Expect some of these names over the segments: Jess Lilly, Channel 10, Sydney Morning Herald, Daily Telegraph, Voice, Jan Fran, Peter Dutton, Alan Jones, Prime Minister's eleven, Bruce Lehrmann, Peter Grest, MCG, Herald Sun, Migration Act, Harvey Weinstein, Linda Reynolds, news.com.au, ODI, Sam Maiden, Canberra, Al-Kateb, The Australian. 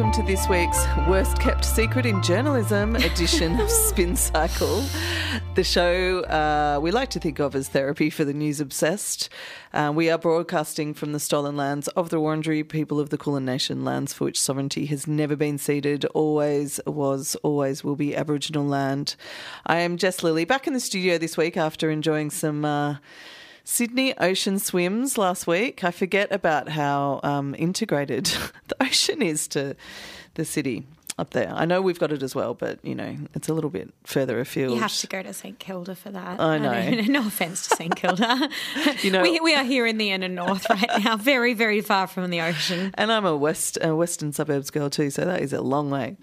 welcome to this week's Worst Kept Secret in Journalism edition of Spin Cycle, the show we like to think of as therapy for the news-obsessed. We are broadcasting from the stolen lands of the Wurundjeri people of the Kulin Nation, lands for which sovereignty has never been ceded, always was, always will be Aboriginal land. I am Jess Lilly, back in the studio this week after enjoying some Sydney ocean swims last week. I forget about how integrated the ocean is to the city up there. I know we've got it as well, but, you know, it's a little bit further afield. You have to go to St Kilda for that. I know. I mean, no offence to St Kilda. You know, we are here in the inner north right now, very, very far from the ocean. And I'm a western suburbs girl too, so that is a long way.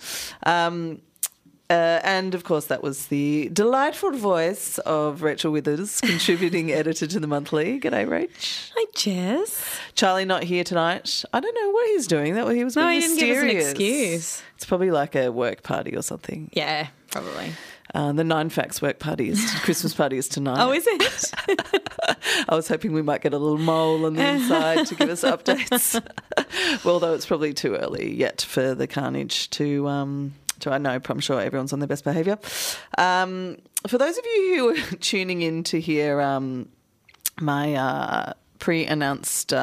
And, of course, that was the delightful voice of Rachel Withers, contributing editor to The Monthly. G'day, Rach. Hi, Jess. Charlie not here tonight. I don't know what he's doing. That he was being mysterious. No, he didn't give us an excuse. It's probably like a work party or something. Yeah, probably. The Nine Facts work party is Christmas party is tonight. Oh, is it? I was hoping we might get a little mole on the inside to give us updates. Well, though, it's probably too early yet for the carnage to... I know, I'm sure everyone's on their best behaviour. For those of you who are tuning in to hear my pre-announced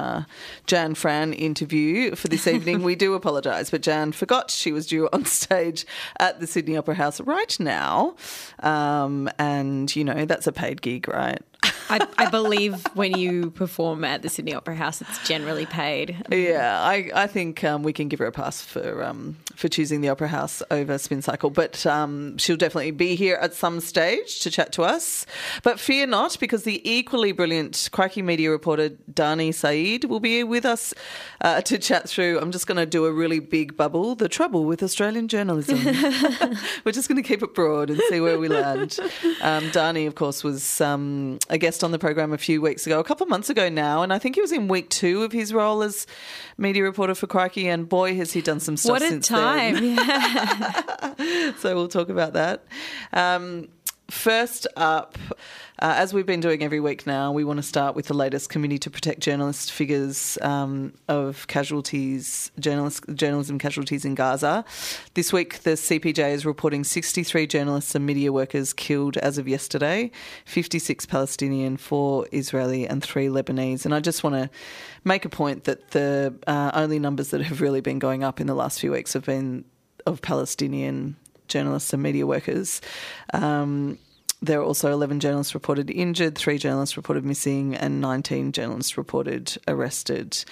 Jan Fran interview for this evening, we do apologise, but Jan forgot she was due on stage at the Sydney Opera House right now. And, you know, that's a paid gig, right? I believe when you perform at the Sydney Opera House, it's generally paid. Yeah, I think we can give her a pass for choosing the Opera House over Spin Cycle, but she'll definitely be here at some stage to chat to us. But fear not, because the equally brilliant Crikey media reporter Daany Saeed will be with us to chat through. I'm just going to do a really big bubble, the trouble with Australian journalism. We're just going to keep it broad and see where we land. Daany, of course, was a guest on the program a few weeks ago, a couple of months ago now, and I think he was in week 2 of his role as media reporter for Crikey, and boy, has he done some stuff since then. What a time, yeah. So we'll talk about that. First up, as we've been doing every week now, we want to start with the latest Committee to Protect Journalists figures of casualties, journalism casualties in Gaza. This week, the CPJ is reporting 63 journalists and media workers killed as of yesterday, 56 Palestinian, 4 Israeli and 3 Lebanese. And I just want to make a point that the only numbers that have really been going up in the last few weeks have been of Palestinian journalists and media workers. There are also 11 journalists reported injured, 3 journalists reported missing and 19 journalists reported arrested.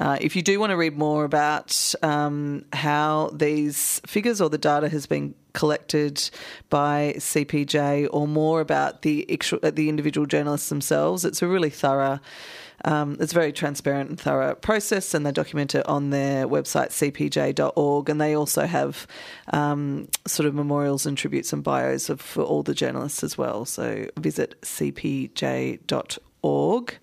If you do want to read more about how these figures or the data has been collected by CPJ or more about the individual journalists themselves, it's a really thorough it's a very transparent and thorough process, and they document it on their website, cpj.org, and they also have sort of memorials and tributes and bios for all the journalists as well. So visit cpj.org.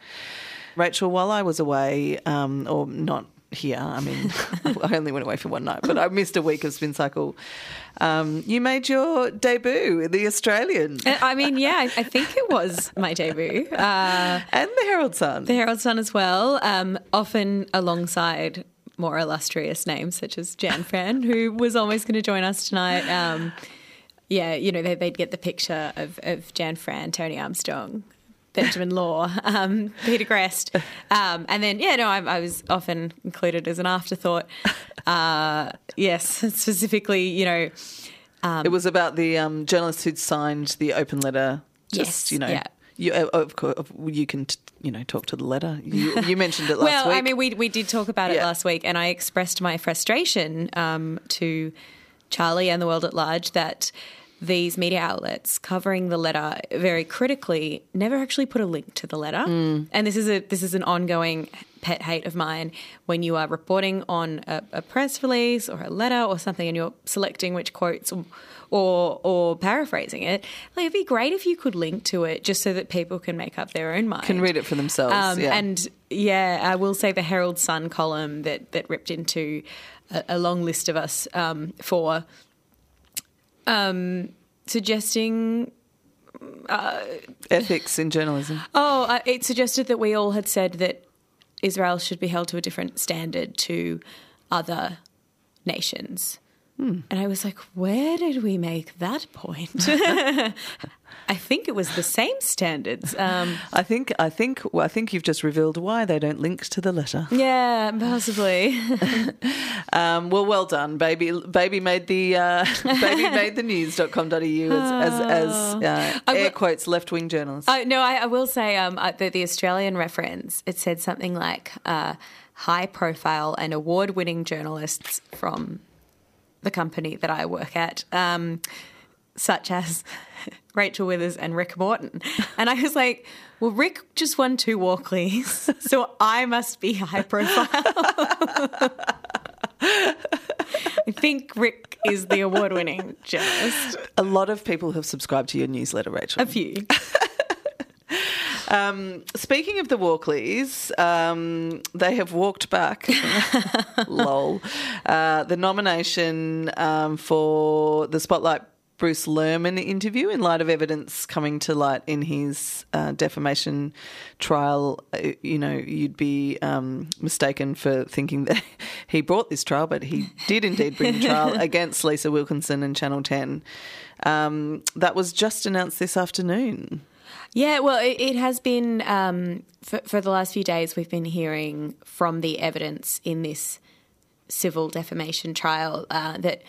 Rachel, while I was away, or not here, I mean, I only went away for one night, but I missed a week of Spin Cycle. You made your debut in The Australian. I mean, yeah, I think it was my debut. And The Herald Sun. The Herald Sun as well, often alongside more illustrious names such as Jan Fran, who was almost going to join us tonight. Yeah, you know, they'd get the picture of Jan Fran, Tony Armstrong, Benjamin Law, Peter Grest. And then, yeah, no, I was often included as an afterthought. Yes, specifically, you know. It was about the journalist who'd signed the open letter. Just, yes, you know. Yeah. You, of course, you can, you know, talk to the letter. You mentioned it last week. Well, I mean, we did talk about it last week, and I expressed my frustration to Charlie and the world at large that these media outlets covering the letter very critically never actually put a link to the letter. Mm. And this is an ongoing pet hate of mine. When you are reporting on a press release or a letter or something and you're selecting which quotes or paraphrasing it, like, it'd be great if you could link to it just so that people can make up their own mind. Can read it for themselves, yeah. And, yeah, I will say the Herald Sun column that ripped into a long list of us for... suggesting ethics in journalism. It suggested that we all had said that Israel should be held to a different standard to other nations. And I was like, where did we make that point? I think it was the same standards. I think you've just revealed why they don't link to the letter. Yeah, possibly. Well done, baby. Baby made the news.com.au as air quotes left wing journalists. I will say the Australian reference. It said something like high profile and award winning journalists from the company that I work at, such as Rachel Withers and Rick Morton. And I was like, well, Rick just won 2 Walkleys, so I must be high profile. I think Rick is the award-winning journalist. A lot of people have subscribed to your newsletter, Rachel. A few. Speaking of the Walkleys, they have walked back, lol, the nomination for the Spotlight Bruce Lehrmann interview in light of evidence coming to light in his defamation trial. You'd be mistaken for thinking that he brought this trial, but he did indeed bring the trial against Lisa Wilkinson and Channel 10. That was just announced this afternoon. Yeah, well, it has been for the last few days we've been hearing from the evidence in this civil defamation trial that,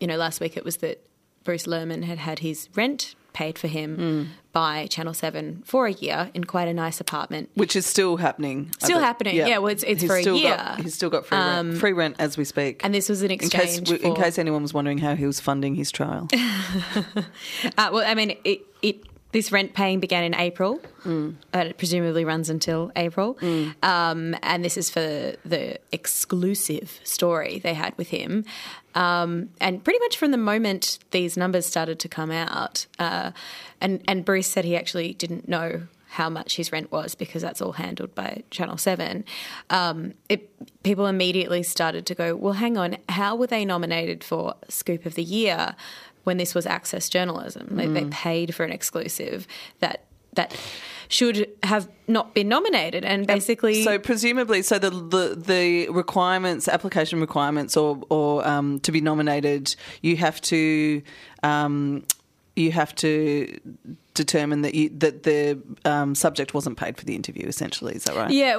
last week it was that Bruce Lehrmann had his rent paid for him by Channel 7 for a year in quite a nice apartment. Which is still happening. Still happening, yeah. Well, it's for a year. He's still got free rent as we speak. And this was an exchange in case anyone was wondering how he was funding his trial. This rent paying began in April and it presumably runs until April. And this is for the exclusive story they had with him. And pretty much from the moment these numbers started to come out, and Bruce said he actually didn't know how much his rent was because that's all handled by Channel 7, people immediately started to go, well, hang on, how were they nominated for Scoop of the Year when this was access journalism? They paid for an exclusive that should have not been nominated, and basically so presumably the requirements, application requirements, or to be nominated, you have to determine that the subject wasn't paid for the interview. Essentially, is that right? Yeah,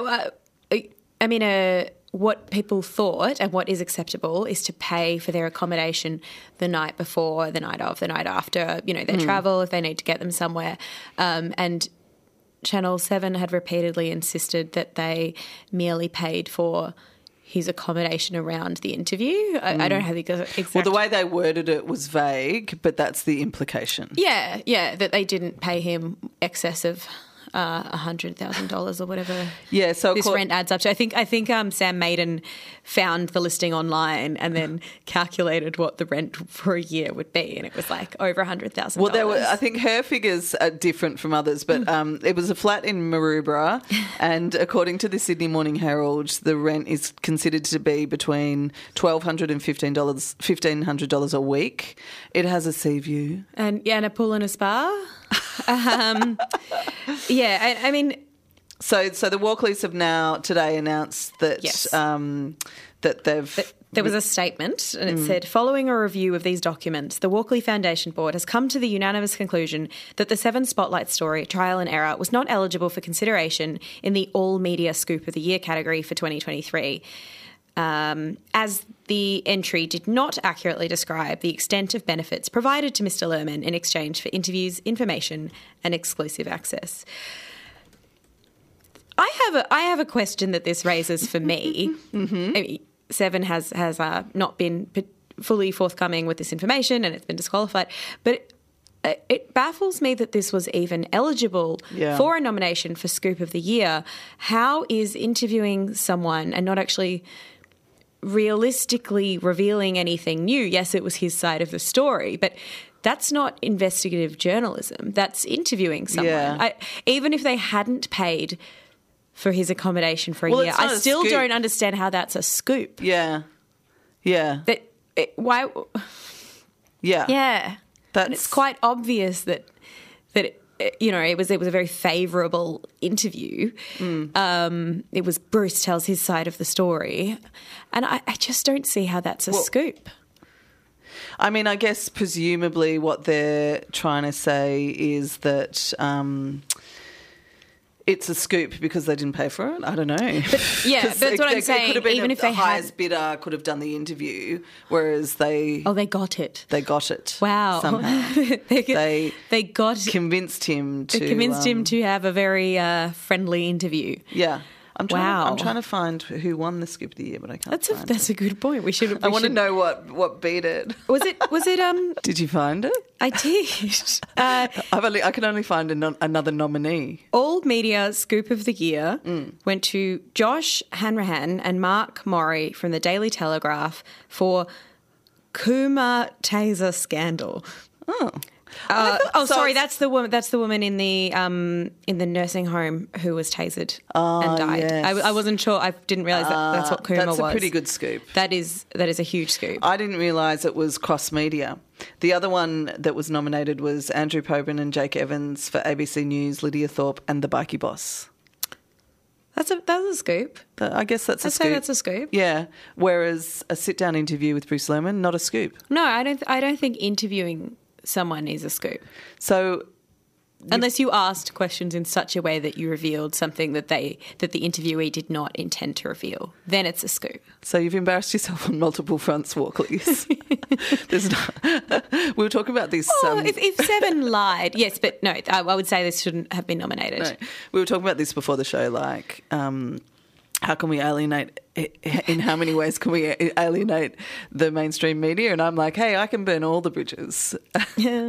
well, what people thought and what is acceptable is to pay for their accommodation the night before, the night of, the night after, their travel if they need to get them somewhere. And Channel 7 had repeatedly insisted that they merely paid for his accommodation around the interview. I don't have the exact... Well, the way they worded it was vague, but that's the implication. Yeah, that they didn't pay him excess of... $100,000 or whatever. Yeah, so this rent adds up to. I think Sam Maiden found the listing online and then calculated what the rent for a year would be, and it was like over $100,000. Well, I think her figures are different from others, but it was a flat in Maroubra, and according to the Sydney Morning Herald, the rent is considered to be between $1,200 and $1,500 a week. It has a sea view and a pool and a spa. So the Walkleys have now today announced that that they've... There was a statement and it said, following a review of these documents, the Walkley Foundation Board has come to the unanimous conclusion that the Seven Spotlight story, Trial and Error, was not eligible for consideration in the All Media Scoop of the Year category for 2023. As the entry did not accurately describe the extent of benefits provided to Mr. Lehrmann in exchange for interviews, information and exclusive access. I have a question that this raises for me. Seven has not been fully forthcoming with this information and it's been disqualified, but it baffles me that this was even eligible for a nomination for Scoop of the Year. How is interviewing someone and not actually realistically revealing anything new? Yes, it was his side of the story, but that's not investigative journalism. That's interviewing someone. Yeah. Even if they hadn't paid for his accommodation for a year, I still don't understand how that's a scoop. Yeah. Why? Yeah. That's... And it's quite obvious that you know, it was a very favourable interview. Mm. It was Bruce tells his side of the story. And I just don't see how that's a scoop. I mean, I guess presumably what they're trying to say is that it's a scoop because they didn't pay for it. I don't know. But, yeah, that's what I'm saying. Could have been even if the highest bidder could have done the interview, whereas they... Oh, they got it. They got it. Wow. Somehow. They got it. Convinced him to... They convinced him to have a very friendly interview. Yeah. I'm trying to find who won the Scoop of the Year, but I can't. That's a good point. We should. I want to know what beat it. Was it? Did you find it? I did. I can only find another nominee. All Media Scoop of the Year went to Josh Hanrahan and Mark Morrie from the Daily Telegraph for Kumar Taser scandal. Oh. Sorry. That's the woman in the nursing home who was tasered and died. Yes. I wasn't sure. I didn't realise that's what Kumar was. That's a pretty good scoop. That is a huge scoop. I didn't realise it was cross media. The other one that was nominated was Andrew Pobin and Jake Evans for ABC News, Lydia Thorpe, and the Bikie Boss. That's a scoop. I guess I'd say that's a scoop. Yeah. Whereas a sit down interview with Bruce Lehrmann, not a scoop. No, I don't think interviewing someone is a scoop. So, unless you asked questions in such a way that you revealed something that the interviewee did not intend to reveal, then it's a scoop. So you've embarrassed yourself on multiple fronts, Walkleys. We were talking about this. If Seven lied, yes, but no, I would say this shouldn't have been nominated. No. We were talking about this before the show, like. How can we alienate, in how many ways can we alienate the mainstream media? And I'm like, hey, I can burn all the bridges. Yeah.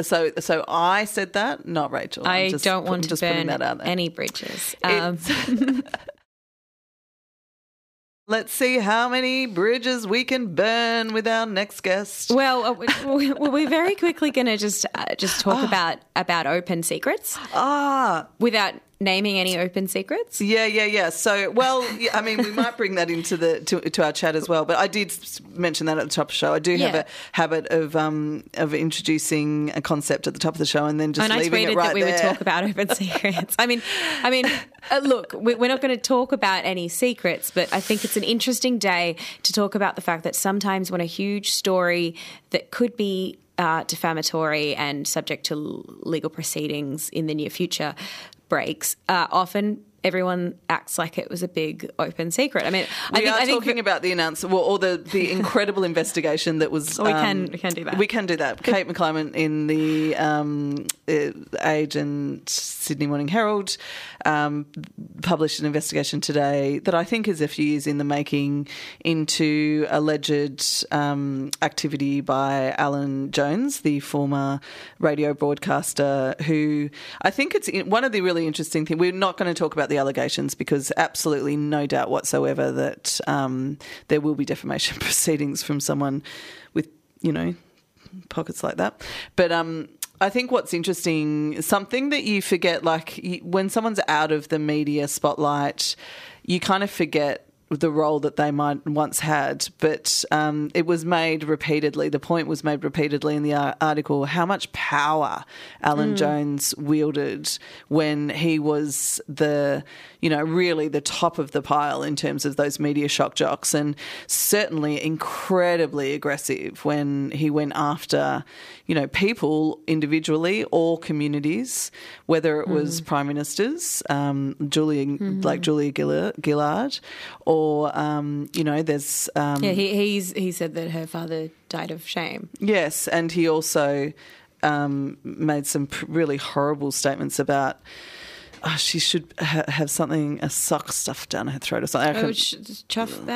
So I said that, not Rachel. I'm just putting that out there. Any bridges. Let's see how many bridges we can burn with our next guest. Well, we're very quickly going to just talk about open secrets. Without naming any open secrets? Yeah. So, we might bring that into to our chat as well. But I did mention that at the top of the show. I do have a habit of introducing a concept at the top of the show and then leaving it right there. And I tweeted that we would talk about open secrets. I mean, look, we're not going to talk about any secrets, but I think it's an interesting day to talk about the fact that sometimes when a huge story that could be defamatory and subject to legal proceedings in the near future breaks, often everyone acts like it was a big open secret. I mean, I think about the announcement or the incredible investigation that was. We can do that. Kate McClymont in the Age and Sydney Morning Herald published an investigation today that I think is a few years in the making into alleged activity by Alan Jones, the former radio broadcaster, who I think it's one of the really interesting things. We're not going to talk about the allegations because absolutely no doubt whatsoever that there will be defamation proceedings from someone with, you know, pockets like that. But I think what's interesting, something that you forget, like when someone's out of the media spotlight, you kind of forget the role that they might once had, but it was made repeatedly. The point was made repeatedly in the article how much power Alan Jones wielded when he was really the top of the pile in terms of those media shock jocks, and certainly incredibly aggressive when he went after, you know, people individually or communities, whether it was prime ministers, Julia Gillard, or there's he said that her father died of shame. Yes, and he also made some really horrible statements about she should have a sock stuffed down her throat or something.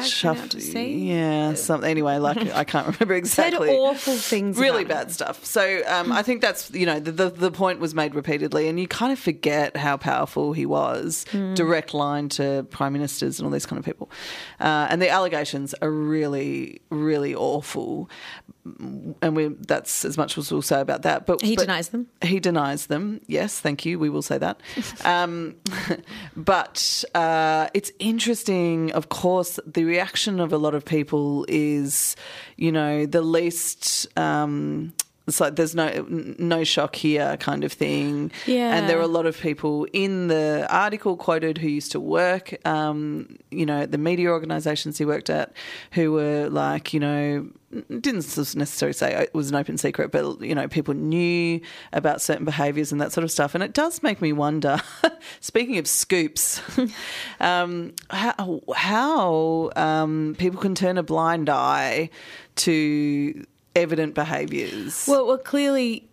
Something. Anyway, I can't remember exactly. Said awful things. Really bad stuff. So I think that's, you know, the point was made repeatedly, and you kind of forget how powerful he was, direct line to prime ministers and all these kind of people. And the allegations are really, really awful. And that's as much as we'll say about that. But he denies them. He denies them. Yes, thank you. We will say that. But it's interesting, of course, the reaction of a lot of people is, you know, the least It's like there's no shock here kind of thing. Yeah. And there were a lot of people in the article quoted who used to work, at the media organisations he worked at, who were like, didn't necessarily say it was an open secret, but, people knew about certain behaviours and that sort of stuff. And it does make me wonder, speaking of scoops, how people can turn a blind eye to evident behaviours. Well, clearly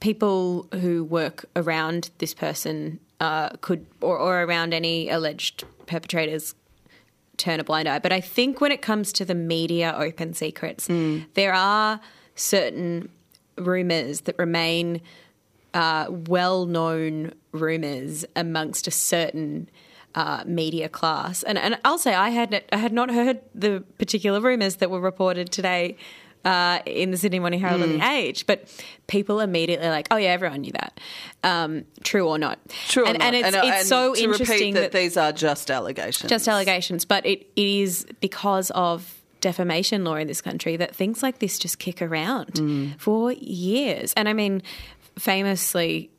people who work around this person could, or around any alleged perpetrators turn a blind eye. But I think when it comes to the media open secrets, there are certain rumours that remain well-known rumours amongst a certain media class. And I'll say I had not heard the particular rumours that were reported today in the Sydney Morning Herald and The Age, but people immediately like, oh, yeah, everyone knew that, true or not. It's so interesting that these are just allegations. Just allegations, but it is because of defamation law in this country that things like this just kick around for years. And, I mean, famously,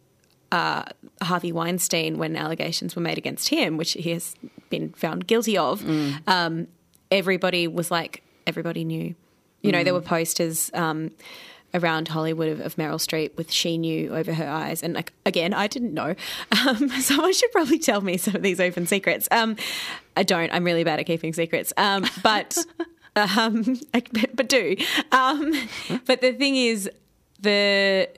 Harvey Weinstein, when allegations were made against him, which he has been found guilty of, everybody was like, everybody knew. There were posters around Hollywood of Meryl Streep with "She knew" over her eyes. And, like, again, I didn't know. Someone should probably tell me some of these open secrets. I don't. I'm really bad at keeping secrets. But do. But the thing is, the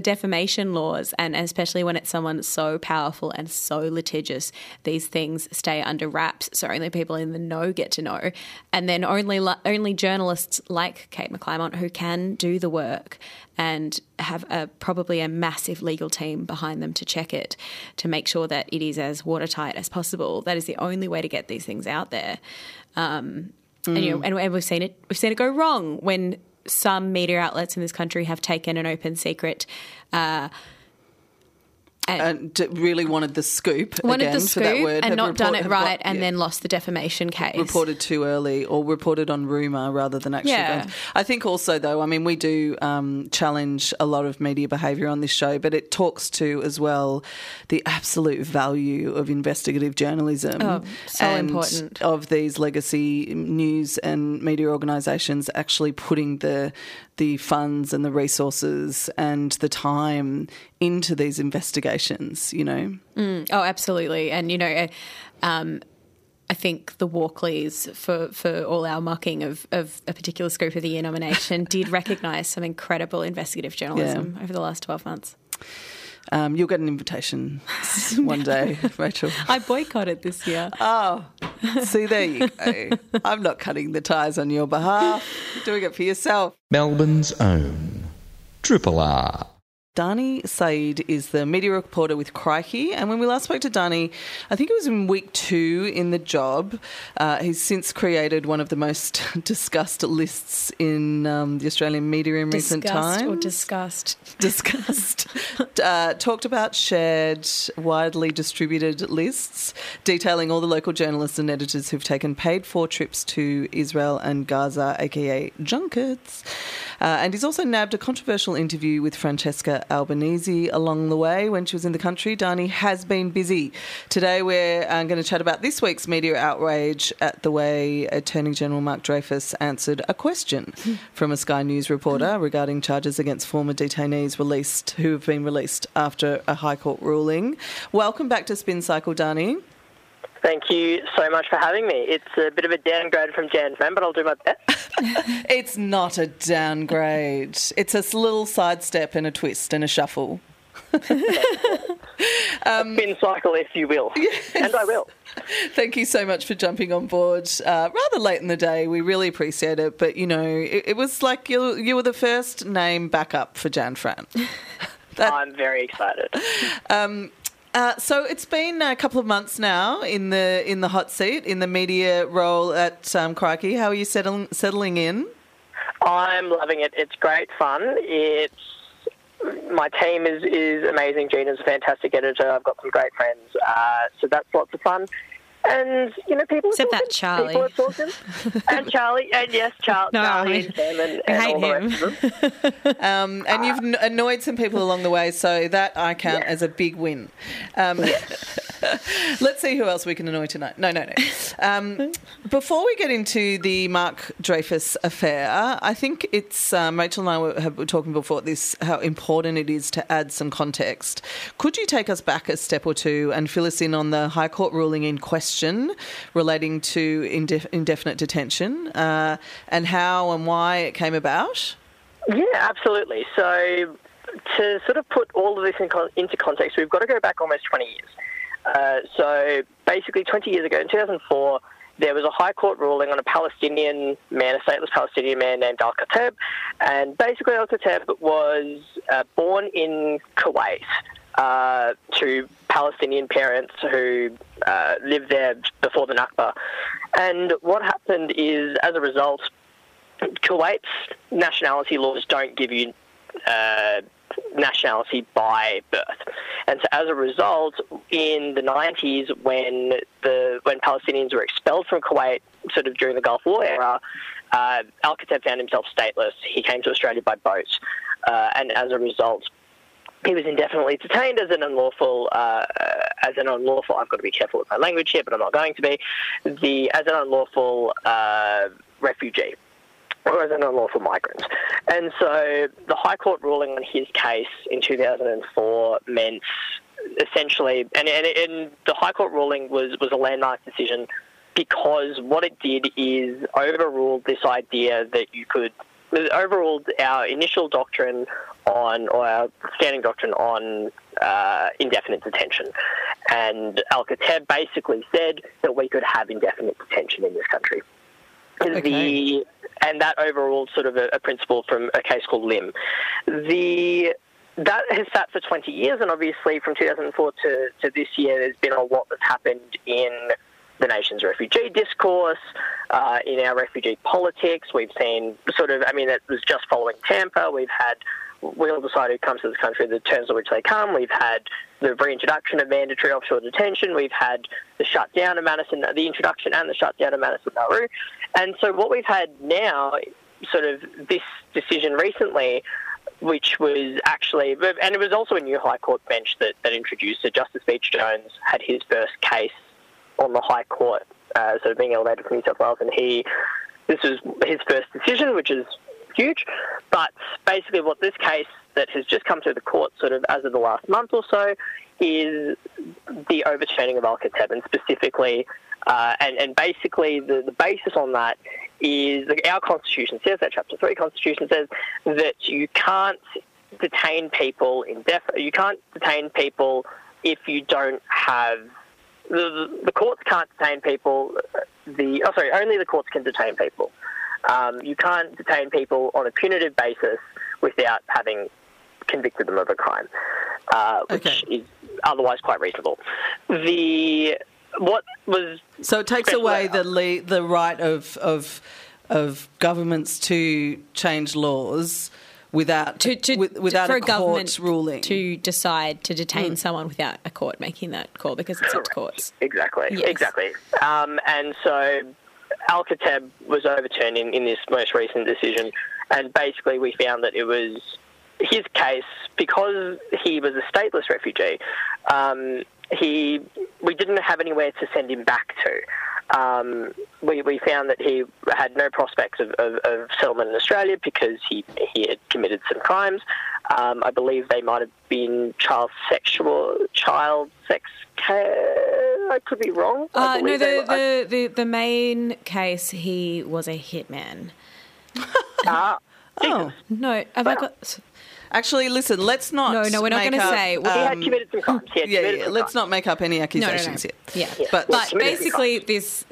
defamation laws, and especially when it's someone so powerful and so litigious, these things stay under wraps, so only people in the know get to know, and then only journalists like Kate McClymont who can do the work and have probably a massive legal team behind them to check it, to make sure that it is as watertight as possible. That is the only way to get these things out there. And we've seen it go wrong when some media outlets in this country have taken an open secret and really wanted the scoop. And not done it right, and then lost the defamation case. Reported too early, or reported on rumour rather than actually going. I think also, though, I mean, we do challenge a lot of media behaviour on this show, but it talks to as well the absolute value of investigative journalism. Oh, so and important. Of these legacy news and media organisations actually putting the funds and the resources and the time into these investigations, Oh, absolutely. And, I think the Walkleys, for all our mocking of a particular Scoop of the Year nomination, did recognise some incredible investigative journalism over the last 12 months. You'll get an invitation one day, Rachel. I boycotted this year. Oh, see, there you go. I'm not cutting the ties on your behalf. You're doing it for yourself. Melbourne's own Triple R. Daany Saeed is the media reporter with Crikey, and when we last spoke to Daany, I think it was in week 2 in the job. He's since created one of the most discussed lists in the Australian media in recent times. Discussed. Talked about, shared, widely distributed lists detailing all the local journalists and editors who've taken paid-for trips to Israel and Gaza, a.k.a. junkets. And he's also nabbed a controversial interview with Francesca Albanese along the way when she was in the country. Daany has been busy. Today we're going to chat about this week's media outrage at the way Attorney General Mark Dreyfus answered a question from a Sky News reporter regarding charges against former detainees who have been released after a High Court ruling. Welcome back to Spin Cycle, Daany. Thank you so much for having me. It's a bit of a downgrade from Jan Fran, but I'll do my best. It's not a downgrade. It's a little sidestep and a twist and a shuffle. A spin cycle, if you will. Yes. And I will. Thank you so much for jumping on board rather late in the day. We really appreciate it. But, it was like you were the first name back up for Jan Fran. I'm very excited. So it's been a couple of months now in the hot seat, in the media role at Crikey. How are you settling in? I'm loving it. It's great fun. My team is amazing. Gina's a fantastic editor. I've got some great friends. So that's lots of fun. And, you know, people... Except that Charlie. And Charlie, and yes, Charlie. I hate him. And you've annoyed some people along the way, so that I count as a big win. Let's see who else we can annoy tonight. No. Before we get into the Mark Dreyfus affair, I think it's... Rachel and I were talking before this, how important it is to add some context. Could you take us back a step or two and fill us in on the High Court ruling in question relating to indefinite detention and how and why it came about? Yeah, absolutely. So to sort of put all of this into context, we've got to go back almost 20 years. So basically 20 years ago, in 2004, there was a High Court ruling on a Palestinian man, a stateless Palestinian man named Al-Kateb. And basically Al-Kateb was born in Kuwait to Palestinian parents who lived there before the Nakba. And what happened is, as a result, Kuwait's nationality laws don't give you nationality by birth. And so as a result, in the 90s, when Palestinians were expelled from Kuwait sort of during the Gulf War era, Al-Kateb found himself stateless. He came to Australia by boat. And as a result, he was indefinitely detained as an unlawful, I've got to be careful with my language here, but I'm not going to be, as an unlawful refugee. Or as an unlawful migrant. And so the High Court ruling on his case in 2004 meant essentially, and the High Court ruling was a landmark decision because what it did is overruled this idea that you could, overruled our initial doctrine on, or our standing doctrine on indefinite detention. And Al-Kateb basically said that we could have indefinite detention in this country. Okay. And that overruled sort of a principle from a case called Lim. That has sat for 20 years, and obviously from 2004 to this year, there's been a lot that's happened in the nation's refugee discourse, in our refugee politics. We've seen sort of, that was just following Tampa. We've had, we all decide who comes to this country, the terms on which they come. We've had the reintroduction of mandatory offshore detention. We've had the shutdown of Manus, the introduction and the shutdown of Manus and Nauru. And so what we've had now, sort of this decision recently, which was actually, and it was also a new High Court bench that introduced it. Justice Beach Jones had his first case on the High Court, sort of being elevated from New South Wales, and this was his first decision, which is huge. But basically what this case that has just come through the court sort of as of the last month or so is the overturning of Al-Kateb, and specifically and basically the basis on that is our Constitution says that Chapter 3 Constitution says that you can't detain people if you don't have the courts can't detain people only the courts can detain people. You can't detain people on a punitive basis without having convicted them of a crime, which is otherwise quite reasonable. So it takes away the right of governments to change laws without a court's ruling, to decide to detain someone without a court making that call, because it's up to courts. Exactly. Yes. Exactly. And so Al-Kateb was overturned in this most recent decision, and basically we found that it was his case because he was a stateless refugee. We didn't have anywhere to send him back to. We found that he had no prospects of settlement in Australia because he had committed some crimes. I believe they might have been child sex. I could be wrong. The main case, he was a hitman. Actually, listen, let's not. No, we're not going to say. He had committed some crimes. Let's not make up any accusations here. Yeah. But basically, this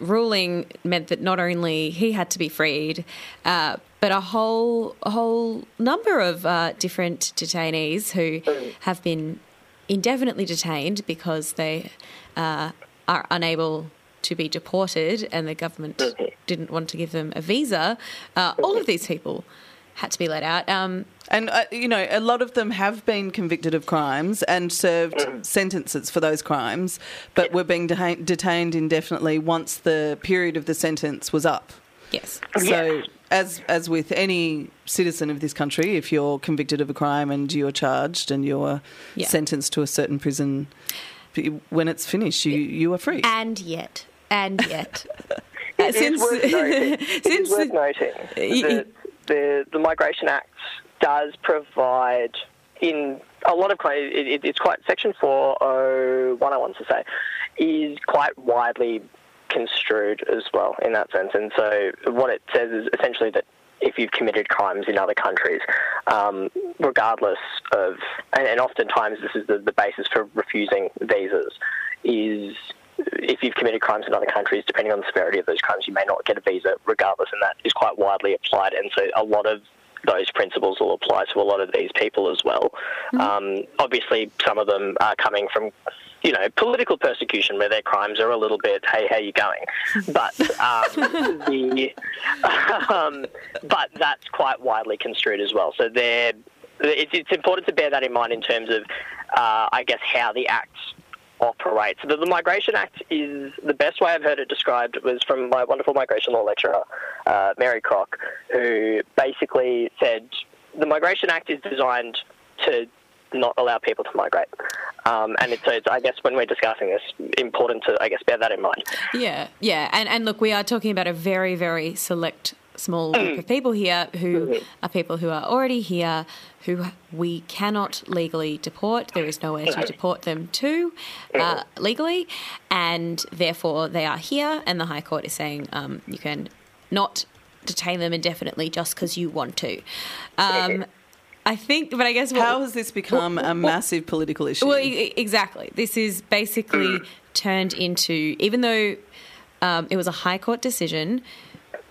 ruling meant that not only he had to be freed, but a whole number of different detainees who have been indefinitely detained because they are unable to be deported, and the government didn't want to give them a visa. All of these people had to be let out. And a lot of them have been convicted of crimes and served sentences for those crimes, but were being detained indefinitely once the period of the sentence was up. Yes. So as with any citizen of this country, if you're convicted of a crime and you're charged and you're sentenced to a certain prison, when it's finished, you are free. And yet. It is worth noting that the Migration Act does provide, in a lot of cases, it's quite, Section 401, I want to say, is quite widely construed as well in that sense. And so what it says is essentially that if you've committed crimes in other countries, regardless of, and oftentimes this is the basis for refusing visas, is if you've committed crimes in other countries, depending on the severity of those crimes, you may not get a visa regardless, and that is quite widely applied. And so a lot of those principles will apply to a lot of these people as well. Mm-hmm. Obviously, some of them are coming from, political persecution where their crimes are a little bit, hey, how you going? But but that's quite widely construed as well. So it's important to bear that in mind in terms of, how the Act operates. The Migration Act is, the best way I've heard it described was from my wonderful migration law lecturer, Mary Crock, who basically said the Migration Act is designed to not allow people to migrate. So when we're discussing this, important to, bear that in mind. Yeah. And look, we are talking about a very, very select small group of people here who are people who are already here, who we cannot legally deport. There is nowhere to deport them to legally, and therefore they are here, and the High Court is saying you can not detain them indefinitely just because you want to. How has this become a massive political issue? Well, exactly. This is basically turned into, even though it was a High Court decision,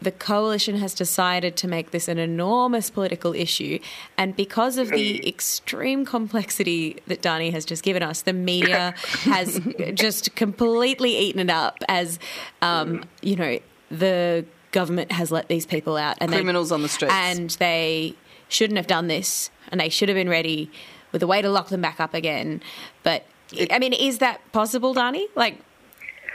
the coalition has decided to make this an enormous political issue, and because of the extreme complexity that Daany has just given us, the media has just completely eaten it up as, the government has let these people out. And criminals on the streets. And they shouldn't have done this, and they should have been ready with a way to lock them back up again. But, is that possible, Daany?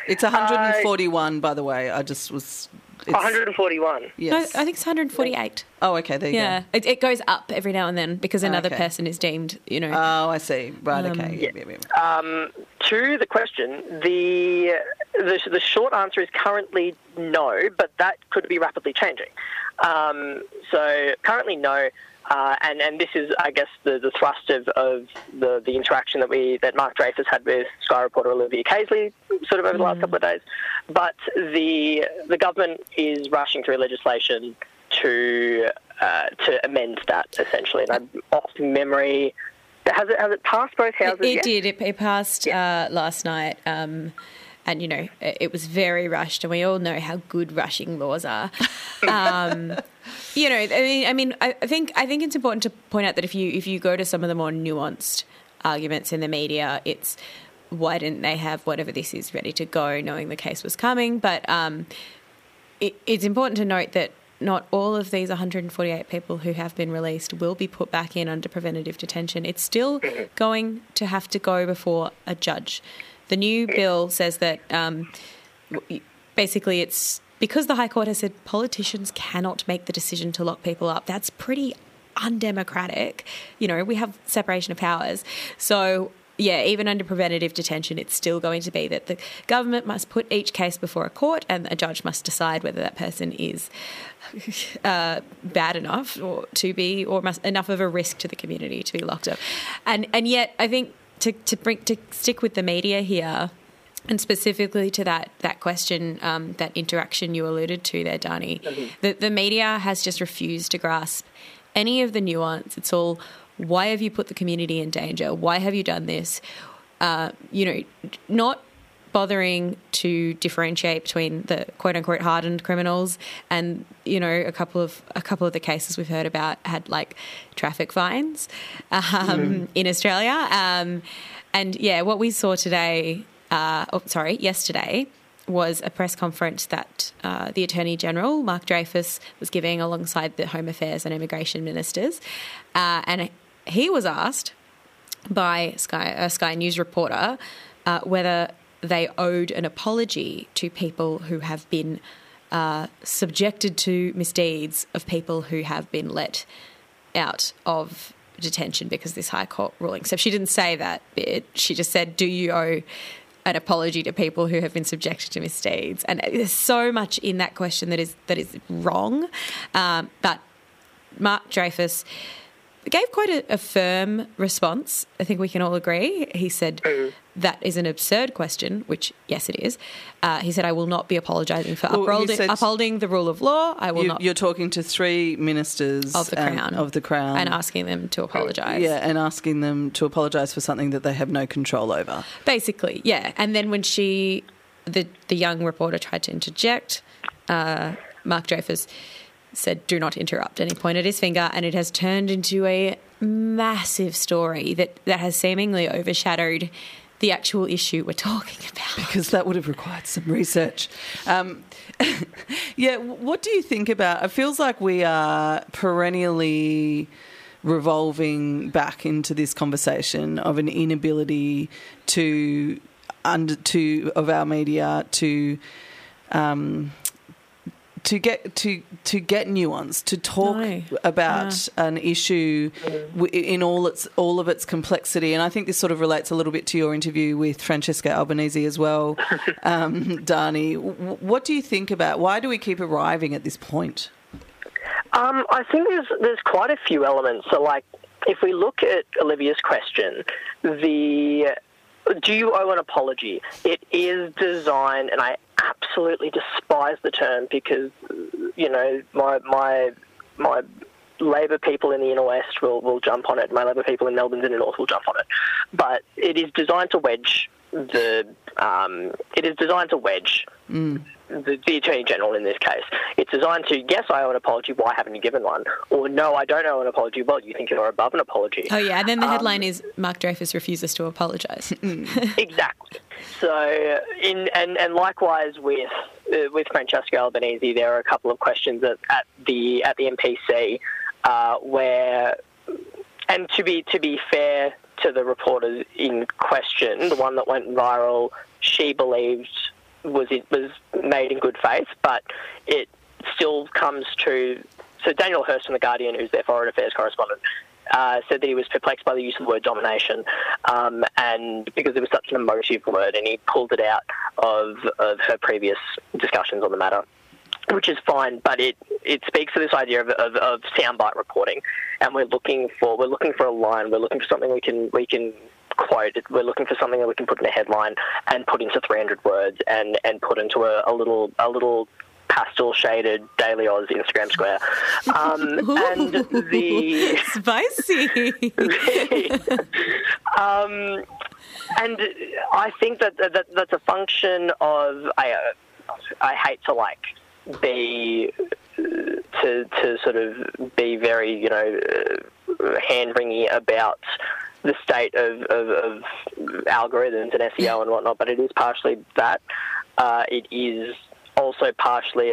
It's 141, by the way. I just was... It's 141. Yes. No, I think it's 148. Oh, okay, there you go. Yeah, it goes up every now and then because another person is deemed, Oh, I see. Right, okay. Yeah. To the question, the short answer is currently no, but that could be rapidly changing. So currently no, and this is, the thrust of the interaction that Mark Dreyfus had with Sky reporter Olivia Caisley sort of over the last couple of days. But the government is rushing through legislation to amend that, essentially. And I'm off memory. Has it passed both houses? It did. It passed last night. And, it was very rushed, and we all know how good rushing laws are. I think it's important to point out that if you go to some of the more nuanced arguments in the media, it's why didn't they have whatever this is ready to go, knowing the case was coming? But it's important to note that not all of these 148 people who have been released will be put back in under preventative detention. It's still going to have to go before a judge. The new bill says that basically it's because the High Court has said politicians cannot make the decision to lock people up. That's pretty undemocratic. We have separation of powers. So, even under preventative detention, it's still going to be that the government must put each case before a court, and a judge must decide whether that person is bad enough enough of a risk to the community to be locked up. And yet I think... To stick with the media here, and specifically to that question, that interaction you alluded to there, Daany, the media has just refused to grasp any of the nuance. It's all, why have you put the community in danger? Why have you done this? Not bothering to differentiate between the quote unquote hardened criminals and a couple of the cases we've heard about had traffic fines in Australia, and what we saw yesterday was a press conference that the Attorney General, Mark Dreyfus, was giving alongside the Home Affairs and Immigration Ministers. And he was asked by a Sky News reporter whether they owed an apology to people who have been subjected to misdeeds of people who have been let out of detention because of this High Court ruling. So she didn't say that bit. She just said, do you owe an apology to people who have been subjected to misdeeds? And there's so much in that question that is wrong. But Mark Dreyfus gave quite a firm response. I think we can all agree. He said, that is an absurd question, which, yes, it is. He said, I will not be apologising for upholding the rule of law. I will not. You're talking to three ministers of the Crown. And asking them to apologise. Yeah, and asking them to apologise for something that they have no control over. Basically, yeah. And then when the young reporter tried to interject, Mark Dreyfus said, do not interrupt. And he pointed his finger, and it has turned into a massive story that has seemingly overshadowed the actual issue we're talking about. Because that would have required some research. What do you think about... It feels like we are perennially revolving back into this conversation of an inability of our media to get nuance, to talk about an issue in all of its complexity. And I think this sort of relates a little bit to your interview with Francesca Albanese as well, Daany. What do you think about? Why do we keep arriving at this point? I think there's quite a few elements. So, like, if we look at Olivia's question, do you owe an apology? It is designed, and I absolutely despise the term because, you know, my Labor people in the Inner West will jump on it. My Labor people in Melbourne's Inner North will jump on it. But it is designed to wedge the Attorney General in this case. It's designed to, yes, I owe an apology, why haven't you given one? Or, no, I don't owe an apology, well, you think you're above an apology. Oh, yeah, and then the headline is, Mark Dreyfus refuses to apologise. Exactly. So, and likewise with Francesca Albanese, there are a couple of questions at the MPC where, and to be fair to the reporters in question, the one that went viral, she believed was made in good faith, but it still comes to... So Daniel Hurst from The Guardian, who's their foreign affairs correspondent, said that he was perplexed by the use of the word domination and because it was such an emotive word, and he pulled it out of her previous discussions on the matter, which is fine, but it speaks to this idea of soundbite reporting, and we're looking for a line, we're looking for something we can quote, we're looking for something that we can put in a headline and put into 300 words and put into a little pastel shaded Daily Oz Instagram square. And the spicy. And I think that's a function of I hate to be very, you know, hand-wringy about the state of algorithms and SEO and whatnot, but it is partially that. It is also partially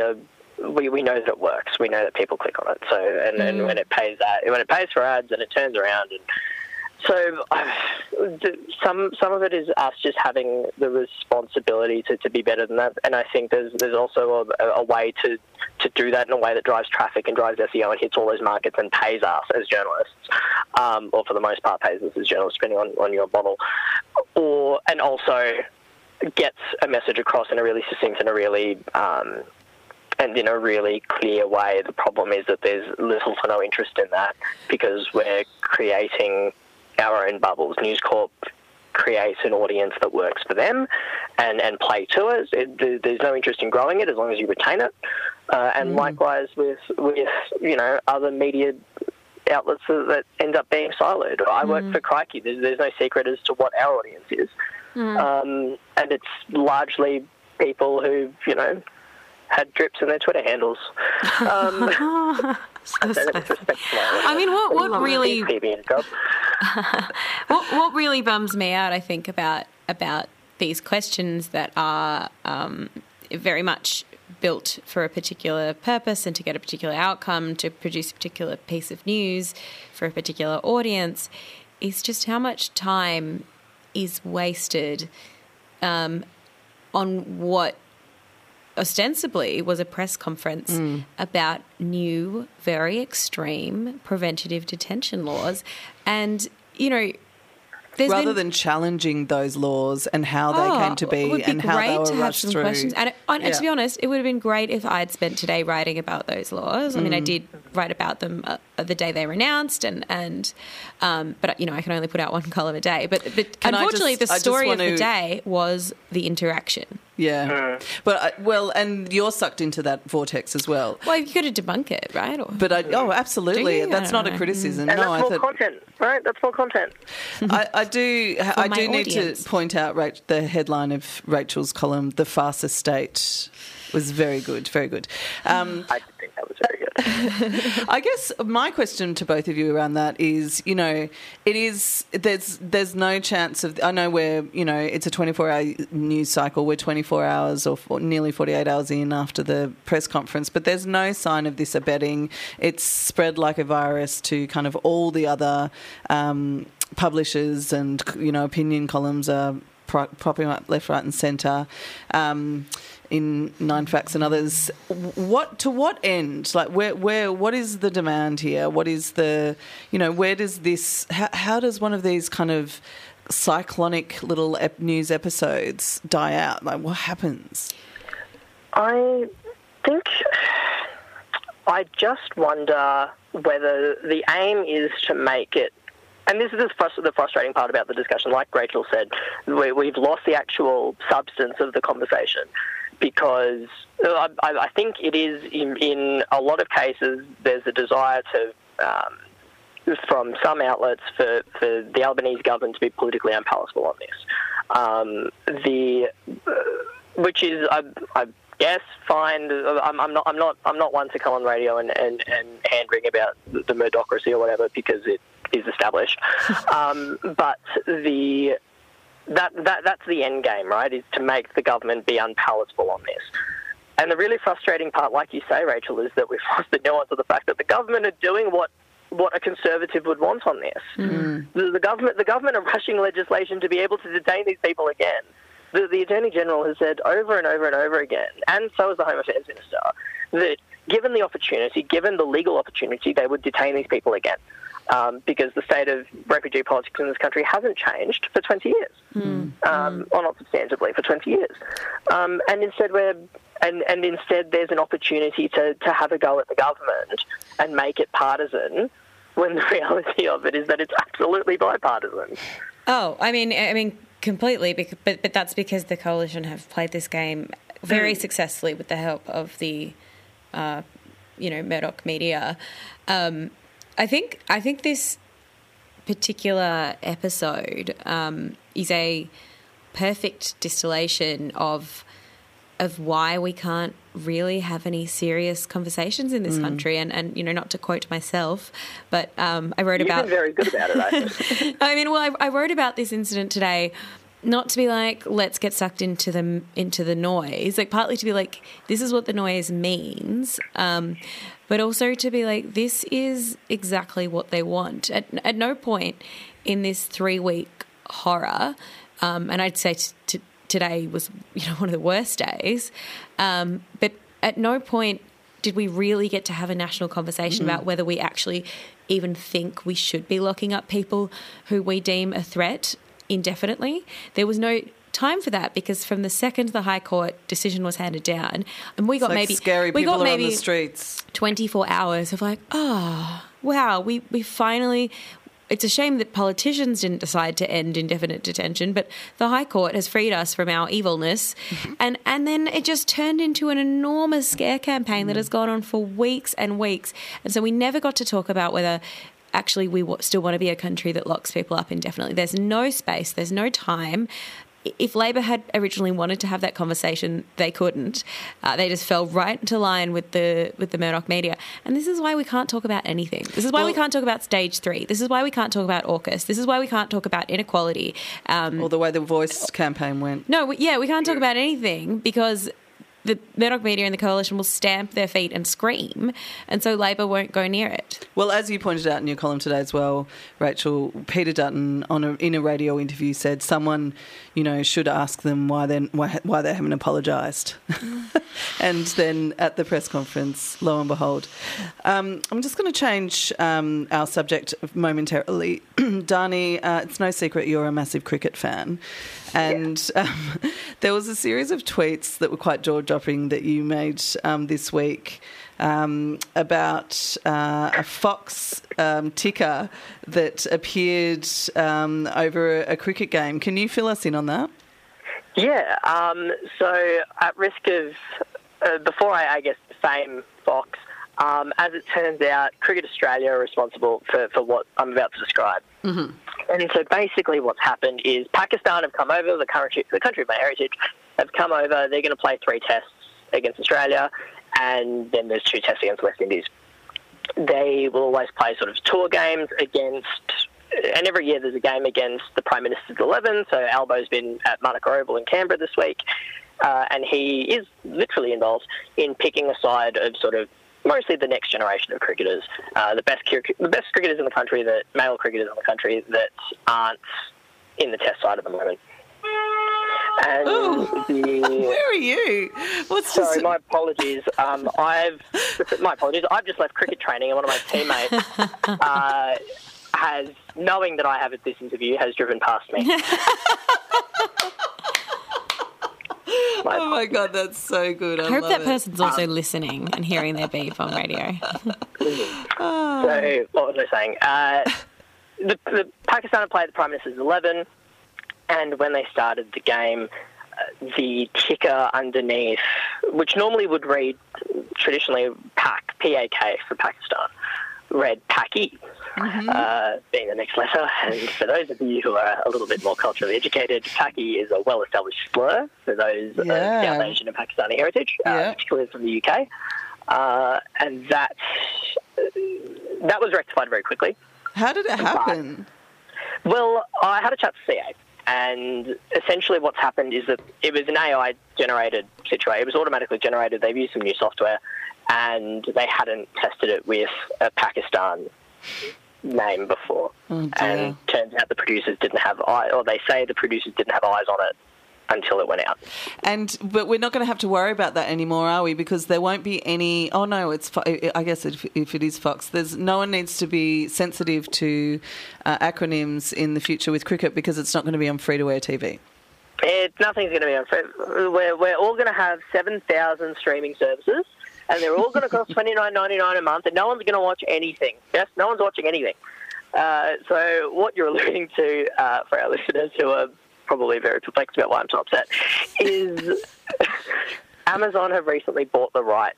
we know that it works. We know that people click on it. So and when it pays for ads, and it turns around. And so some of it is us just having the responsibility to be better than that. And I think there's also a way to do that in a way that drives traffic and drives SEO and hits all those markets and pays us as journalists, or for the most part pays us as journalists, depending on your model, and also gets a message across in a really succinct and in a really clear way. The problem is that there's little to no interest in that because we're creating our own bubbles. News Corp creates an audience that works for them and play to us. There's no interest in growing it as long as you retain it. And likewise with you know, other media outlets that end up being siloed. I work for Crikey. There's no secret as to what our audience is. And it's largely people who, you know, had drips in their Twitter handles. I mean, what really bums me out, I think, about these questions that are very much built for a particular purpose and to get a particular outcome, to produce a particular piece of news for a particular audience, is just how much time is wasted on what ostensibly was a press conference about new, very extreme preventative detention laws. And, you know, Rather than challenging those laws and how they came to be and how they were rushed through. It would be great to have some questions. And to be honest, it would have been great if I'd spent today writing about those laws. I mean, I did write about them the day they were announced, but, you know, I can only put out one column a day. But unfortunately, the story of the day was the interaction. Yeah. Well, and you're sucked into that vortex as well. Well, you've got to debunk it, right? Absolutely. That's not a criticism. And that's more content, right? That's more content. I do need to point out the headline of Rachel's column, The Farsa State, was very good, very good. I didn't think that was very good. I guess my question to both of you around that is, you know, it is, there's no chance of, I know we're, you know, it's a 24-hour news cycle. We're 24 hours or nearly 48 hours in after the press conference, but there's no sign of this abetting. It's spread like a virus to kind of all the other publishers and, you know, opinion columns are propping up left, right and centre. In Nine Facts and others, to what end? Like, where? What is the demand here? What is the, you know, where does this? How does one of these kind of cyclonic little news episodes die out? Like, what happens? I think I just wonder whether the aim is to make it. And this is the frustrating part about the discussion. Like Rachel said, we've lost the actual substance of the conversation. Because I think it is, in a lot of cases, there's a desire to, from some outlets, for the Albanese government to be politically unpalatable on this. Which is, I guess, fine. I'm not one to come on radio and hand-wring about the murderocracy or whatever, because it is established. That's the end game, right, is to make the government be unpalatable on this. And the really frustrating part, like you say, Rachel, is that we've lost the nuance of the fact that the government are doing what a conservative would want on this. Mm. The government are rushing legislation to be able to detain these people again. The Attorney General has said over and over and over again, and so has the Home Affairs Minister, that given the opportunity, given the legal opportunity, they would detain these people again. Because the state of refugee politics in this country hasn't changed for 20 years, or not substantively for 20 years, and instead instead there's an opportunity to have a go at the government and make it partisan, when the reality of it is that it's absolutely bipartisan. Oh, I mean completely, but that's because the coalition have played this game very successfully with the help of the, Murdoch media. I think this particular episode is a perfect distillation of why we can't really have any serious conversations in this country. And you know, not to quote myself, but I wrote about. You've been very good about it, I think. I wrote about this incident today, not to be like, let's get sucked into the noise, like partly to be like, this is what the noise means. But also to be like, this is exactly what they want. At no point in this 3-week horror, and I'd say today was, you know, one of the worst days, but at no point did we really get to have a national conversation about whether we actually even think we should be locking up people who we deem a threat indefinitely. There was no time for that, because from the second the High Court decision was handed down, and we got like maybe scary people on the streets. 24 hours of like, oh wow, we finally. It's a shame that politicians didn't decide to end indefinite detention, but the High Court has freed us from our evilness. And then it just turned into an enormous scare campaign that has gone on for weeks and weeks, and so we never got to talk about whether actually we still want to be a country that locks people up indefinitely. There's no space. There's no time. If Labor had originally wanted to have that conversation, they couldn't. They just fell right into line with the Murdoch media. And this is why we can't talk about anything. This is why we can't talk about Stage 3. This is why we can't talk about AUKUS. This is why we can't talk about inequality. Or the way the Voice campaign went. No, we can't talk about anything because the Murdoch media and the coalition will stamp their feet and scream, and so Labor won't go near it. Well, as you pointed out in your column today as well, Rachel, Peter Dutton in a radio interview said someone, should ask them why they haven't apologised. And then at the press conference, lo and behold. I'm just going to change our subject momentarily. Daany, it's no secret you're a massive cricket fan. And there was a series of tweets that were quite jaw-dropping that you made this week about a Fox ticker that appeared over a cricket game. Can you fill us in on that? Yeah. So at risk of, before I guess, fame Fox, as it turns out, Cricket Australia are responsible for what I'm about to describe. Mm-hmm. And so basically what's happened is Pakistan have come over, the country of my heritage, have come over. They're going to play 3 tests against Australia, and then there's 2 tests against West Indies. They will always play sort of tour games against, and every year there's a game against the Prime Minister's 11. So Albo's been at Manus Oval in Canberra this week, and he is literally involved in picking a side of sort of mostly the next generation of cricketers, the best cricketers in the country, that male cricketers in the country that aren't in the test side at the moment. And where are you? My apologies. I've just left cricket training, and one of my teammates has, knowing that I have at this interview, has driven past me. My God, that's so good. I hope that person's also listening and hearing their beep on radio. So, what was I saying? The Pakistan played the Prime Minister's 11, and when they started the game, the ticker underneath, which normally would read, traditionally, PAK, P-A-K for Pakistan, read Paki, mm-hmm. Being the next letter. And for those of you who are a little bit more culturally educated, Paki is a well-established slur for those of South Asian and Pakistani heritage, particularly from the UK. And that was rectified very quickly. How did it happen? Well, I had a chat to CA, and essentially what's happened is that it was an AI-generated situation. It was automatically generated. They've used some new software, and they hadn't tested it with a Pakistan name before. Oh, and turns out the producers didn't have eyes, or they say the producers didn't have eyes on it until it went out. But we're not going to have to worry about that anymore, are we? Because there won't be any... Oh, no, it's. I guess if it is Fox, there's no one needs to be sensitive to acronyms in the future with cricket, because it's not going to be on free-to-air TV. Nothing's going to be on free. We're all going to have 7,000 streaming services, and they're all going to cost $29.99 a month, and no one's going to watch anything. Yes, no one's watching anything. So what you're alluding to, for our listeners who are probably very perplexed about why I'm so upset, is Amazon have recently bought the rights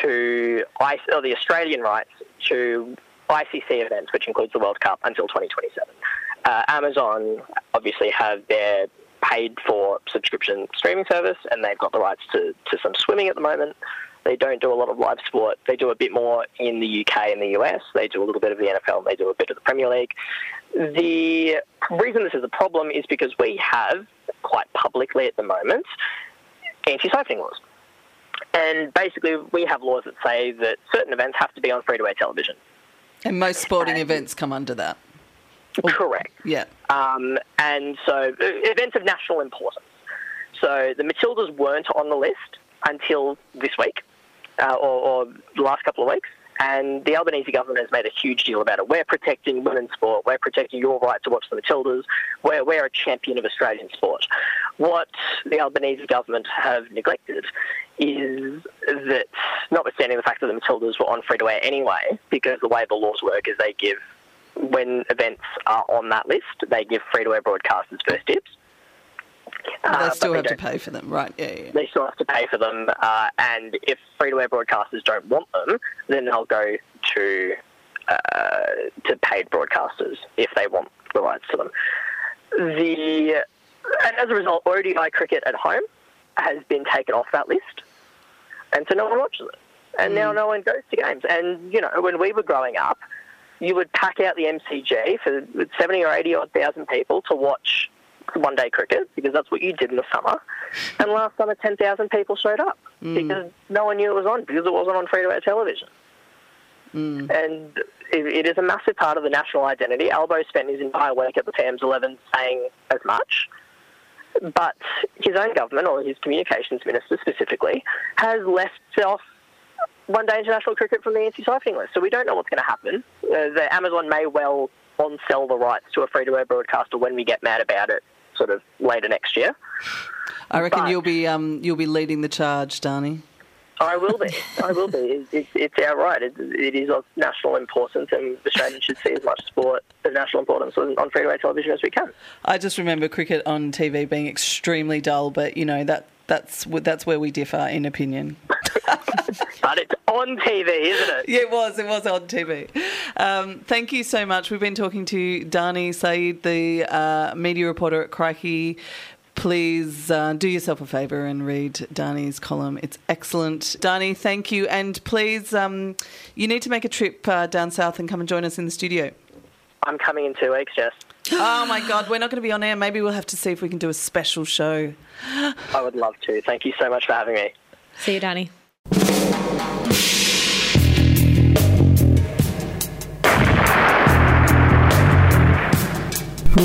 to, or the Australian rights to ICC events, which includes the World Cup, until 2027. Amazon obviously have their paid-for subscription streaming service, and they've got the rights to some swimming at the moment. They don't do a lot of live sport. They do a bit more in the UK and the US. They do a little bit of the NFL, and they do a bit of the Premier League. The reason this is a problem is because we have, quite publicly at the moment, anti-siphoning laws. And basically we have laws that say that certain events have to be on free-to-air television. And most sporting events come under that. Correct. Yeah. And so events of national importance. So the Matildas weren't on the list until this week, or the last couple of weeks, and the Albanese government has made a huge deal about it. We're protecting women's sport. We're protecting your right to watch the Matildas. We're a champion of Australian sport. What the Albanese government have neglected is that, notwithstanding the fact that the Matildas were on free-to-air anyway, because the way the laws work is they give, when events are on that list, they give free-to-air broadcasters first dibs. They still have to pay for them, right? Yeah. They still have to pay for them, and if free-to-air broadcasters don't want them, then they'll go to paid broadcasters if they want the rights to them. And as a result, ODI cricket at home has been taken off that list, and so no one watches it. And now no one goes to games. And, when we were growing up, you would pack out the MCG for 70 or 80 odd thousand people to watch one-day cricket, because that's what you did in the summer. And last summer, 10,000 people showed up because no one knew it was on, because it wasn't on free-to-air television. And it is a massive part of the national identity. Albo spent his entire week at the PM11 saying as much. But his own government, or his communications minister specifically, has left off one-day international cricket from the anti-siphoning list. So we don't know what's going to happen. The Amazon may well on-sell the rights to a free-to-air broadcaster when we get mad about it, sort of later next year. I reckon you'll be leading the charge, Daany. I will be. It's our right. It is of national importance, and Australians should see as much sport of national importance on free-to-air television as we can. I just remember cricket on TV being extremely dull, but, you know, that's where we differ in opinion. But it's on TV, isn't it? Yeah, it was on TV. Thank you so much. We've been talking to Daany Saeed, the media reporter at Crikey. Please do yourself a favour and read Daany's column. It's excellent. Daany, thank you. And please, you need to make a trip down south and come and join us in the studio. I'm coming in 2 weeks, Jess. Oh, my God, we're not going to be on air. Maybe we'll have to see if we can do a special show. I would love to. Thank you so much for having me. See you, Daany.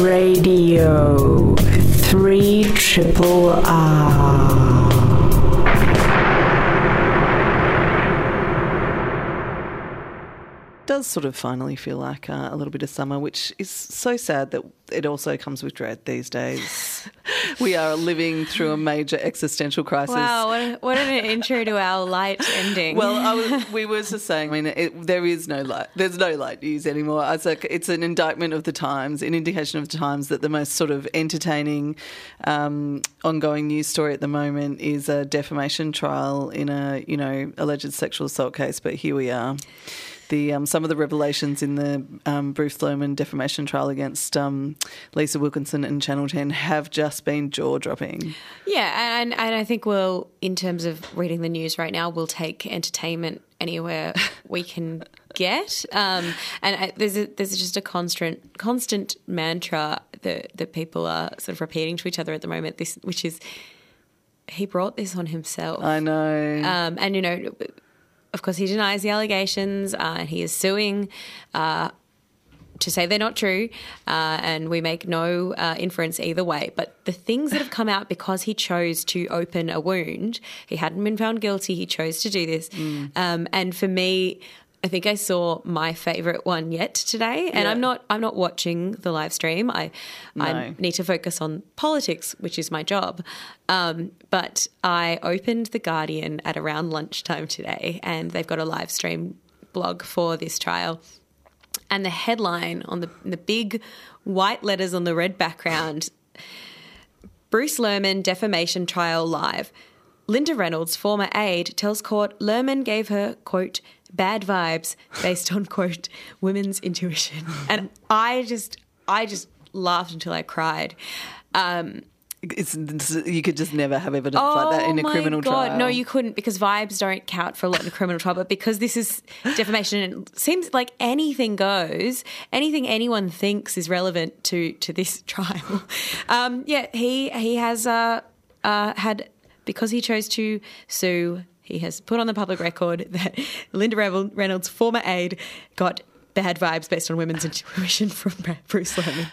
Radio 3RRR. Does sort of finally feel like a little bit of summer, which is so sad that it also comes with dread these days. We are living through a major existential crisis. Wow, what an intro to our light ending. Well, we were just saying, I mean, there is no light. There's no light news anymore. It's an indictment of the times, an indication of the times that the most sort of entertaining ongoing news story at the moment is a defamation trial in a, you know, alleged sexual assault case, but here we are. Some of the revelations in the Bruce Lehrmann defamation trial against Lisa Wilkinson and Channel 10 have just been jaw-dropping. Yeah, and I think we'll, in terms of reading the news right now, we'll take entertainment anywhere we can get. There's just a constant mantra that people are sort of repeating to each other at the moment, which is he brought this on himself. I know. And, you know, of course, he denies the allegations and he is suing to say they're not true and we make no inference either way. But the things that have come out because he chose to open a wound, he hadn't been found guilty, he chose to do this. And for me, I think I saw my favourite one yet today, and yeah. I'm not watching the live stream. I need to focus on politics, which is my job. But I opened the Guardian at around lunchtime today, and they've got a live stream blog for this trial. And the headline on the big white letters on the red background: Bruce Lehrmann defamation trial live. Linda Reynolds, former aide, tells court Lehrmann gave her, quote, bad vibes based on, quote, women's intuition. And I just laughed until I cried. You could just never have evidence like that in a criminal trial. No, you couldn't, because vibes don't count for a lot in a criminal trial. But because this is defamation and it seems like anything goes, anything anyone thinks is relevant to this trial. He has had... Because he chose to sue, he has put on the public record that Linda Reynolds, former aide, got bad vibes based on women's intuition from Bruce Lehrmann.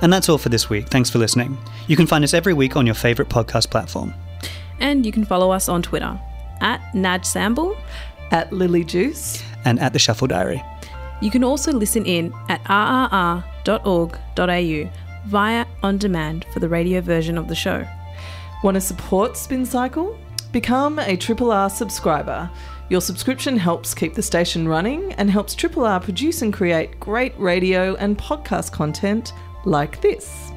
And that's all for this week. Thanks for listening. You can find us every week on your favourite podcast platform. And you can follow us on Twitter at @NajSamble, @LilyJuice, and @TheShuffleDiary. You can also listen in at rrr.org.au via On Demand for the radio version of the show. Want to support Spin Cycle? Become a Triple R subscriber. Your subscription helps keep the station running and helps Triple R produce and create great radio and podcast content like this.